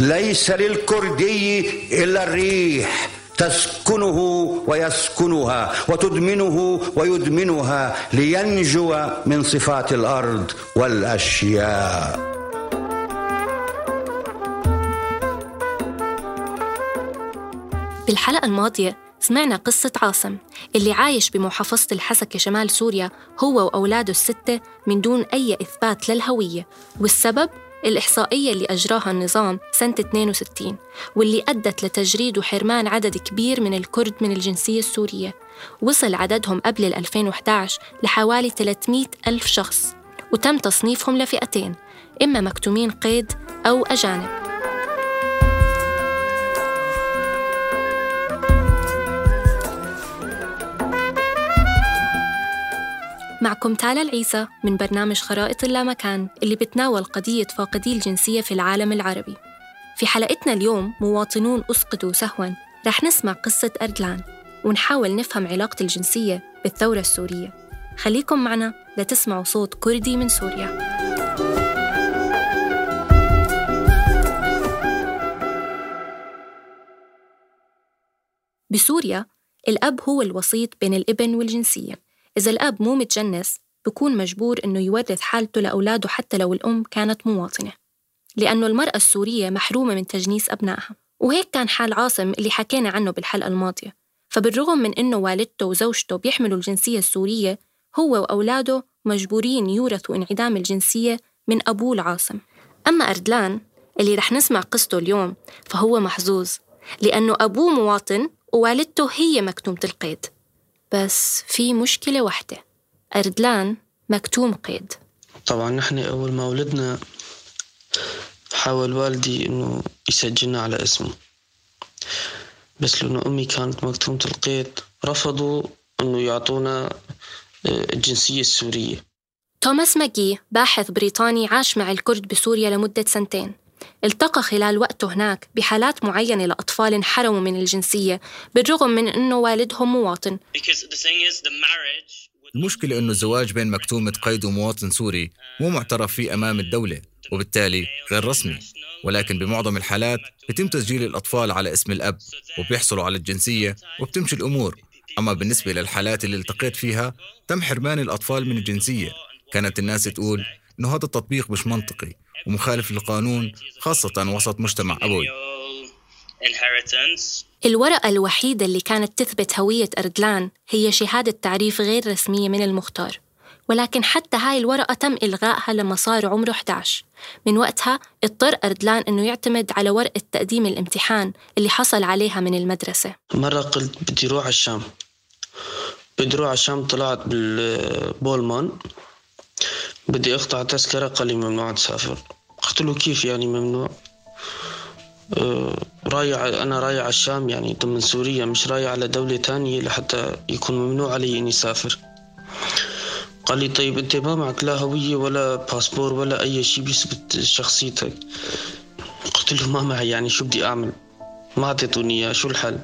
ليس للكردي إلا الريح تسكنه ويسكنها وتدمنه ويدمنها لينجو من صفات الأرض والأشياء. بالحلقة الماضية سمعنا قصة عاصم اللي عايش بمحافظة الحسكة شمال سوريا هو وأولاده الستة من دون أي إثبات للهوية، والسبب؟ الإحصائية اللي أجراها النظام سنة 62 واللي أدت لتجريد وحرمان عدد كبير من الكرد من الجنسية السورية. وصل عددهم قبل 2011 لحوالي 300 ألف شخص، وتم تصنيفهم لفئتين، إما مكتومين قيد أو أجانب. معكم تالا العيسى من برنامج خرائط اللامكان اللي بتناول قضية فاقدي الجنسية في العالم العربي. في حلقتنا اليوم مواطنون أسقطوا سهواً رح نسمع قصة أردلان ونحاول نفهم علاقة الجنسية بالثورة السورية. خليكم معنا لتسمعوا صوت كردي من سوريا. بسوريا الأب هو الوسيط بين الابن والجنسية. إذا الأب مو متجنس بكون مجبور إنه يورث حالته لأولاده حتى لو الأم كانت مواطنة، لأنه المرأة السورية محرومة من تجنيس أبنائها. وهيك كان حال عاصم اللي حكينا عنه بالحلقة الماضية. فبالرغم من إنه والدته وزوجته بيحملوا الجنسية السورية، هو وأولاده مجبورين يورثوا انعدام الجنسية من أبوه العاصم. أما أردلان اللي رح نسمع قصته اليوم فهو محظوظ، لأنه أبوه مواطن ووالدته هي مكتومة القيد. بس في مشكلة واحدة، أردلان مكتوم قيد. طبعا نحن أول ما ولدنا حاول والدي أنه يسجلنا على اسمه، بس لأنه أمي كانت مكتومة القيد رفضوا أنه يعطونا الجنسية السورية. توماس ماجي باحث بريطاني عاش مع الكرد بسوريا لمدة 2 سنين. التقى خلال وقته هناك بحالات معينة لأطفال انحرموا من الجنسية بالرغم من أنه والدهم مواطن. المشكلة أنه الزواج بين مكتومة قيد ومواطن سوري مو معترف فيه أمام الدولة، وبالتالي غير رسمي، ولكن بمعظم الحالات بتم تسجيل الأطفال على اسم الأب وبيحصلوا على الجنسية وبتمشي الأمور. أما بالنسبة للحالات اللي التقيت فيها تم حرمان الأطفال من الجنسية. كانت الناس تقول أنه هذا التطبيق مش منطقي ومخالف للقانون، خاصة وسط مجتمع أبوي. الورقة الوحيدة اللي كانت تثبت هوية أردلان هي شهادة تعريف غير رسمية من المختار، ولكن حتى هاي الورقة تم إلغائها لما صار عمره 11. من وقتها اضطر أردلان أنه يعتمد على ورقة تقديم الامتحان اللي حصل عليها من المدرسة. مرة قلت بدي روح على الشام، طلعت بالبولمان بدي أقطع تذكرة، قال لي ممنوع تسافر. قلت له كيف يعني ممنوع؟ أنا رايح على الشام يعني ضمن سوريا، مش رايح على دولة تانية لحتى يكون ممنوع علي إني أسافر. قال لي طيب أنت ما معك لا هوية ولا باسبور ولا أي شيء بيثبت شخصيتك. قلت له ما معي، يعني شو بدي أعمل؟ ما أعطيتوني إياه، شو الحل؟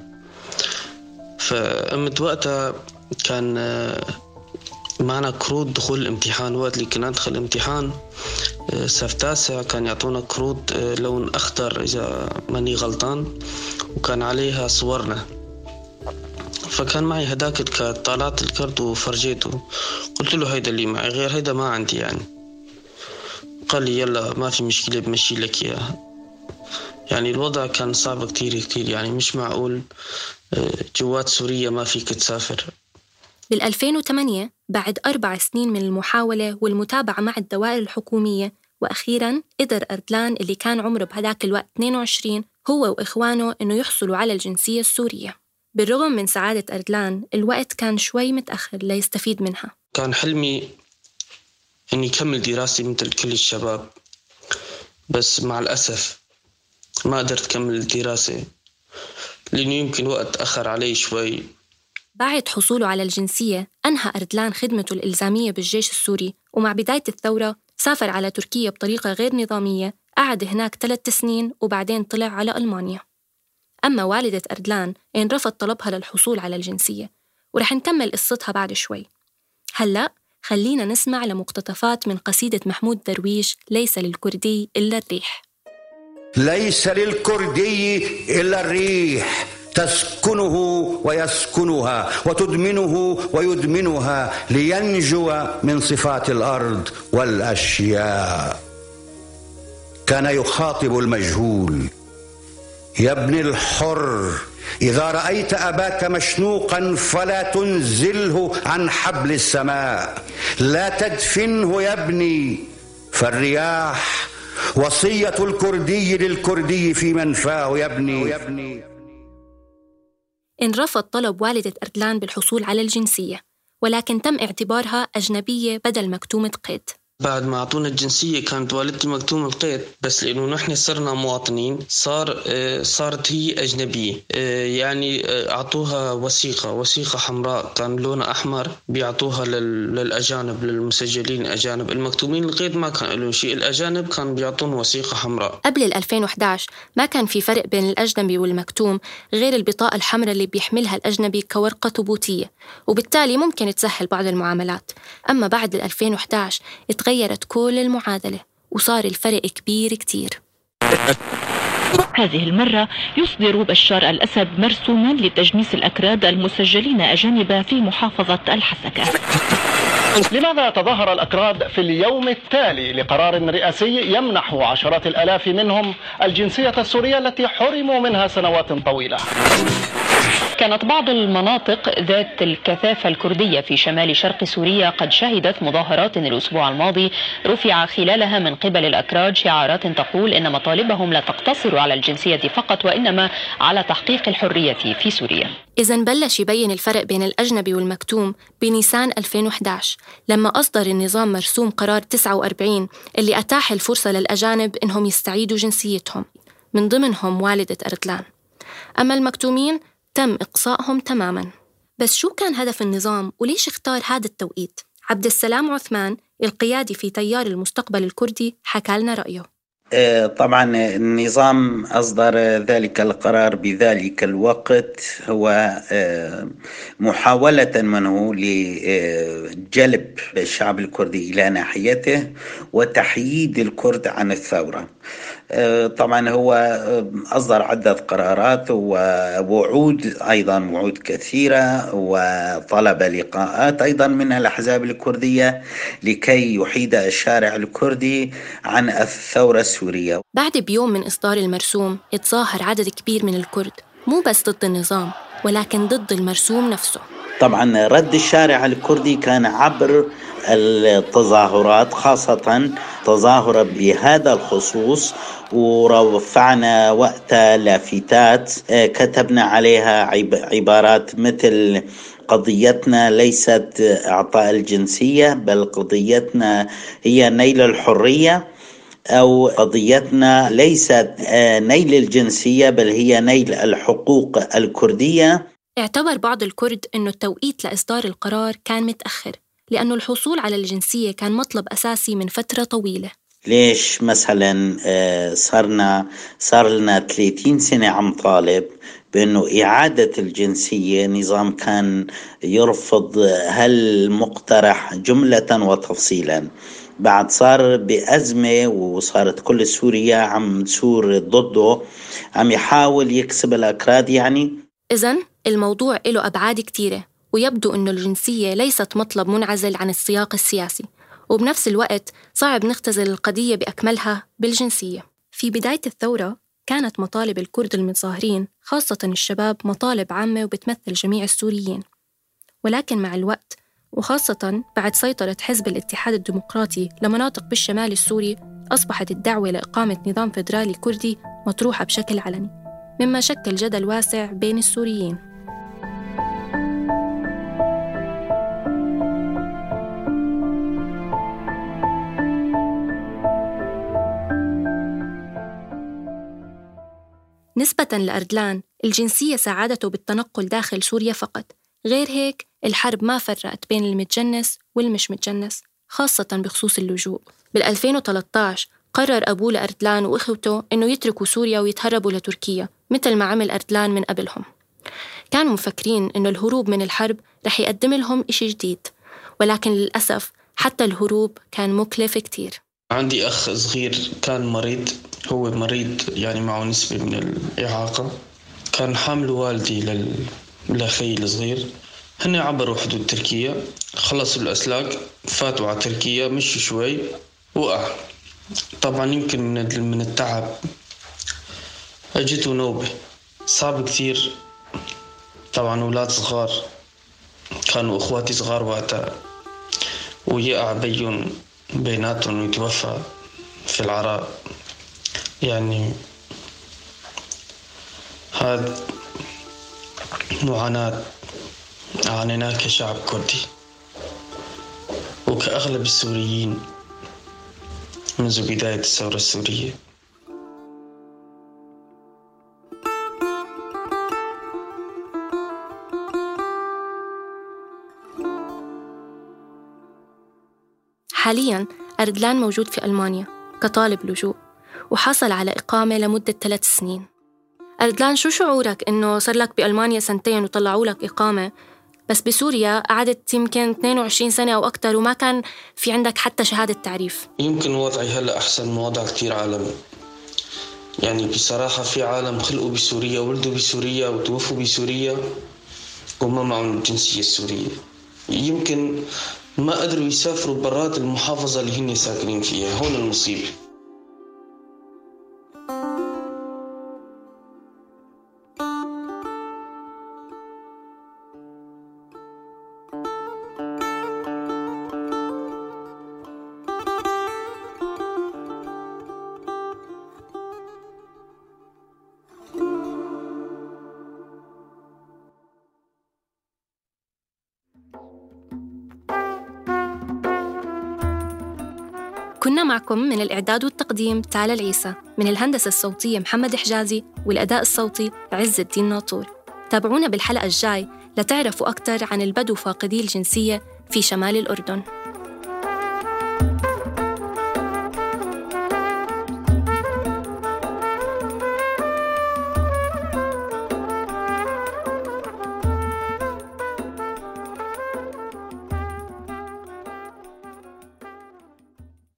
فأمت وقتها كان معنا كروت دخول الامتحان. وقت اللي كنا ندخل الامتحان صف 9 كان يعطونا كروت لون أخضر إذا ماني غلطان، وكان عليها صورنا. فكان معي هداك الكارت، طلعت الكارت وفرجيته، قلت له هيدا اللي معي، غير هيدا ما عندي يعني. قال لي يلا ما في مشكلة بمشي لك إياها. يعني الوضع كان صعب كتير كتير، يعني مش معقول جوات سوريا ما فيك تسافر. بال2008 بعد 4 سنين من المحاولة والمتابعة مع الدوائر الحكومية، وأخيراً قدر أردلان اللي كان عمره بهداك الوقت 22 هو وإخوانه إنه يحصلوا على الجنسية السورية. بالرغم من سعادة أردلان الوقت كان شوي متأخر ليستفيد منها. كان حلمي إني أكمل دراستي مثل كل الشباب، بس مع الأسف ما قدرت أكمل الدراسة. لأنه يمكن وقت تأخر عليه شوي. بعد حصوله على الجنسية أنهى أردلان خدمته الإلزامية بالجيش السوري، ومع بداية الثورة سافر على تركيا بطريقة غير نظامية، قعد هناك 3 سنين وبعدين طلع على ألمانيا. أما والدة أردلان رفض طلبها للحصول على الجنسية، ورح نكمل قصتها بعد شوي. هلأ خلينا نسمع لمقتطفات من قصيدة محمود درويش ليس للكردي إلا الريح. ليس للكردي إلا الريح تسكنه ويسكنها وتدمنه ويدمنها لينجو من صفات الأرض والأشياء. كان يخاطب المجهول: يا ابن الحر إذا رأيت أباك مشنوقا فلا تنزله عن حبل السماء، لا تدفنه يا ابني، فالرياح وصية الكردي للكردي في منفاه يا ابني. انرفض طلب والدة أردلان بالحصول على الجنسية، ولكن تم اعتبارها أجنبية بدل مكتومة قيد. بعد ما أعطونا الجنسية كانت والدتي مكتوم القيد، بس لأنه نحن صرنا مواطنين صارت هي أجنبية. يعني أعطوها وثيقة حمراء كان لونها أحمر، بيعطوها للأجانب، للمسجلين أجانب. المكتومين القيد ما كان لهم شيء، الأجانب كان بيعطون وثيقة حمراء. قبل 2011 ما كان في فرق بين الأجنبي والمكتوم غير البطاقة الحمراء اللي بيحملها الأجنبي كورقة ثبوتية، وبالتالي ممكن تسهل بعض المعاملات. أما بعد 2011 تغيرت كل المعادلة وصار الفرق كبير كتير. هذه المرة يصدر بشار الأسد مرسوما لتجنيس الأكراد المسجلين أجانب في محافظة الحسكة. لماذا تظاهر الأكراد في اليوم التالي لقرار رئاسي يمنح عشرات الآلاف منهم الجنسية السورية التي حرموا منها سنوات طويلة؟ كانت بعض المناطق ذات الكثافة الكردية في شمال شرق سوريا قد شهدت مظاهرات الأسبوع الماضي رفع خلالها من قبل الأكراد شعارات تقول إن مطالبهم لا تقتصر على الجنسية فقط وإنما على تحقيق الحرية في سوريا. إذن بلش يبين الفرق بين الأجنبي والمكتوم بنيسان 2011 لما أصدر النظام مرسوم قرار 49 اللي أتاح الفرصة للأجانب إنهم يستعيدوا جنسيتهم، من ضمنهم والدة أردلان. أما المكتومين تم إقصائهم تماماً. بس شو كان هدف النظام وليش اختار هذا التوقيت؟ عبد السلام عثمان القيادي في تيار المستقبل الكردي حكى لنا رأيه. طبعاً النظام أصدر ذلك القرار بذلك الوقت، هو محاولة منه لجلب الشعب الكردي إلى ناحيته وتحييد الكرد عن الثورة. طبعا هو أصدر عدة قرارات ووعود، أيضا وعود كثيرة، وطلب لقاءات أيضا من الأحزاب الكردية لكي يحيد الشارع الكردي عن الثورة السورية. بعد بيوم من إصدار المرسوم اتظاهر عدد كبير من الكرد، مو بس ضد النظام ولكن ضد المرسوم نفسه. طبعا رد الشارع الكردي كان عبر التظاهرات، خاصة تظاهرة بهذا الخصوص، ورفعنا وقتها لافتات كتبنا عليها عبارات مثل: قضيتنا ليست إعطاء الجنسية بل قضيتنا هي نيل الحرية، أو قضيتنا ليست نيل الجنسية بل هي نيل الحقوق الكردية. اعتبر بعض الكرد أنه التوقيت لإصدار القرار كان متأخر لأنه الحصول على الجنسية كان مطلب أساسي من فترة طويلة. ليش مثلا صار لنا 30 سنة عم طالب بأنه إعادة الجنسية، نظام كان يرفض هالمقترح جملة وتفصيلا. بعد صار بأزمة وصارت كل سوريا عم تسور ضده، عم يحاول يكسب الأكراد. يعني إذن الموضوع له أبعاد كتيرة، ويبدو أن الجنسية ليست مطلب منعزل عن السياق السياسي، وبنفس الوقت صعب نختزل القضية بأكملها بالجنسية. في بداية الثورة كانت مطالب الكرد المتظاهرين خاصة الشباب مطالب عامة وبتمثل جميع السوريين، ولكن مع الوقت وخاصة بعد سيطرة حزب الاتحاد الديمقراطي لمناطق بالشمال السوري أصبحت الدعوة لإقامة نظام فيدرالي كردي مطروحة بشكل علني، مما شكل جدل واسع بين السوريين. نسبة لأردلان الجنسية ساعدته بالتنقل داخل سوريا فقط، غير هيك الحرب ما فرقت بين المتجنس والمش متجنس، خاصة بخصوص اللجوء. بال2013 قرر أبوه لأردلان وإخوته إنه يتركوا سوريا ويتهربوا لتركيا مثل ما عمل أردلان من قبلهم. كانوا مفكرين إنه الهروب من الحرب رح يقدم لهم إشي جديد، ولكن للأسف حتى الهروب كان مكلف كتير. عندي أخ صغير كان مريض، هو مريض يعني معه نسبة من الإعاقة، كان حامل والدي لأخي الصغير. هن عبروا حدود تركيا، خلصوا الأسلاك، فاتوا على تركيا، مشوا شوي وقع. طبعا يمكن من التعب أجته نوبة صعب كثير. طبعا أولاد صغار كانوا، إخواتي صغار وقتها، ويقع بيناتهم ويتوفى في العراء. يعني هذا معاناة عانيناها كشعب كردي وكأغلب السوريين منذ بداية الثورة السورية. حالياً أردلان موجود في ألمانيا كطالب لجوء، وحصل على إقامة لمدة 3 سنين. أردلان، شو شعورك إنه صار لك بألمانيا 2 سنين وطلعوا لك إقامة، بس بسوريا قعدت يمكن 22 سنة أو أكتر وما كان في عندك حتى شهادة تعريف؟ يمكن وضعي هلأ أحسن من وضع كتير عالم. يعني بصراحة في عالم خلقوا بسوريا، ولدوا بسوريا وتوفوا بسوريا وما معهم الجنسية السورية، يمكن ما قدروا يسافروا برات المحافظة اللي هن ساكنين فيها. هون المصيبة. كنا معكم من الإعداد والتقديم تالا العيسى، من الهندسة الصوتية محمد حجازي، والأداء الصوتي عز الدين ناطور. تابعونا بالحلقة الجاي لتعرفوا أكثر عن البدو فاقدي الجنسية في شمال الأردن.